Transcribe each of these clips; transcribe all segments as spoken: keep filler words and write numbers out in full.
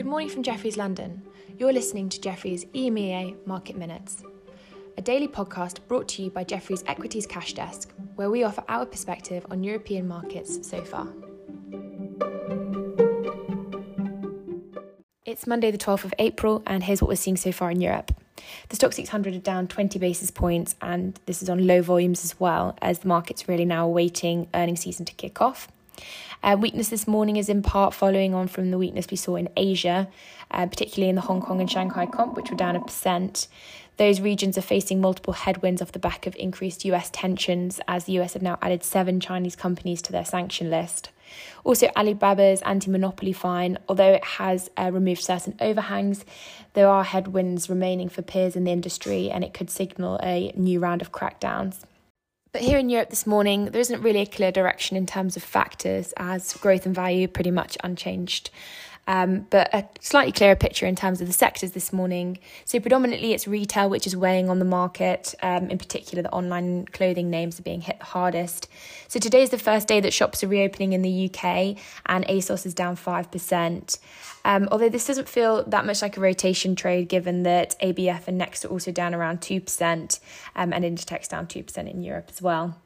Good morning from Geoffrey's London. You're listening to Geoffrey's E M E A Market Minutes, a daily podcast brought to you by Geoffrey's Equities Cash Desk, where we offer our perspective on European markets so far. It's Monday the twelfth of April, and here's what we're seeing so far in Europe. The Stoxx six hundred are down twenty basis points, and this is on low volumes as well, as the market's really now awaiting earnings season to kick off. Uh, weakness this morning is in part following on from the weakness we saw in Asia, uh, particularly in the Hong Kong and Shanghai comp, which were down a percent. Those regions are facing multiple headwinds off the back of increased U S tensions, as the U S have now added seven Chinese companies to their sanction list. Also, Alibaba's anti-monopoly fine, although it has uh, removed certain overhangs, there are headwinds remaining for peers in the industry, and it could signal a new round of crackdowns. But here in Europe this morning, there isn't really a clear direction in terms of factors, as growth and value are pretty much unchanged. Um, but a slightly clearer picture in terms of the sectors this morning. So predominantly it's retail, which is weighing on the market. Um, in particular, the online clothing names are being hit the hardest. So today is the first day that shops are reopening in the U K, and ASOS is down five percent. Um, although this doesn't feel that much like a rotation trade, given that A B F and Next are also down around two percent, um, and Inditex down two percent in Europe as well.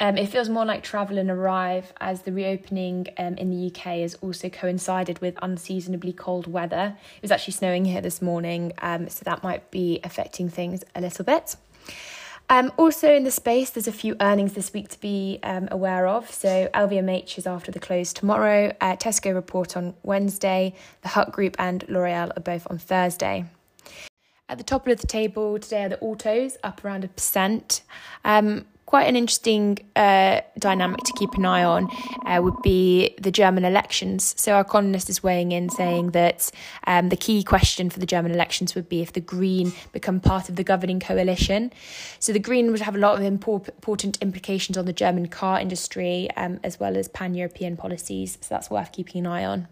Um, it feels more like travel and arrive, as the reopening um, in the U K has also coincided with unseasonably cold weather. It was actually snowing here this morning, um, so that might be affecting things a little bit. Um, also in the space, there's a few earnings this week to be um, aware of. So L V M H is after the close tomorrow, uh, Tesco report on Wednesday, the Hut Group and L'Oreal are both on Thursday. At the top of the table today are the autos, up around a percent. Um, Quite an interesting uh, dynamic to keep an eye on uh, would be the German elections. So our columnist is weighing in, saying that um, the key question for the German elections would be if the Green become part of the governing coalition. So the Green would have a lot of important implications on the German car industry, um, as well as pan-European policies. So that's worth keeping an eye on.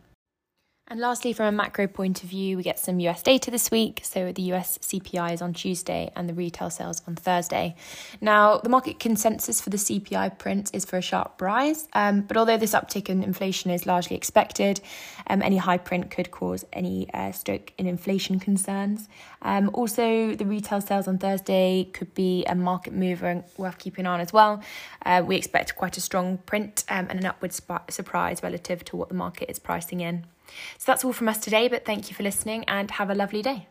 And lastly, from a macro point of view, we get some U S data this week. So the U S C P I is on Tuesday and the retail sales on Thursday. Now, the market consensus for the C P I print is for a sharp rise. Um, but although this uptick in inflation is largely expected, um, any high print could cause any uh, stroke in inflation concerns. Um, also, the retail sales on Thursday could be a market mover and worth keeping on as well. Uh, we expect quite a strong print um, and an upward sp- surprise relative to what the market is pricing in. So that's all from us today, but thank you for listening and have a lovely day.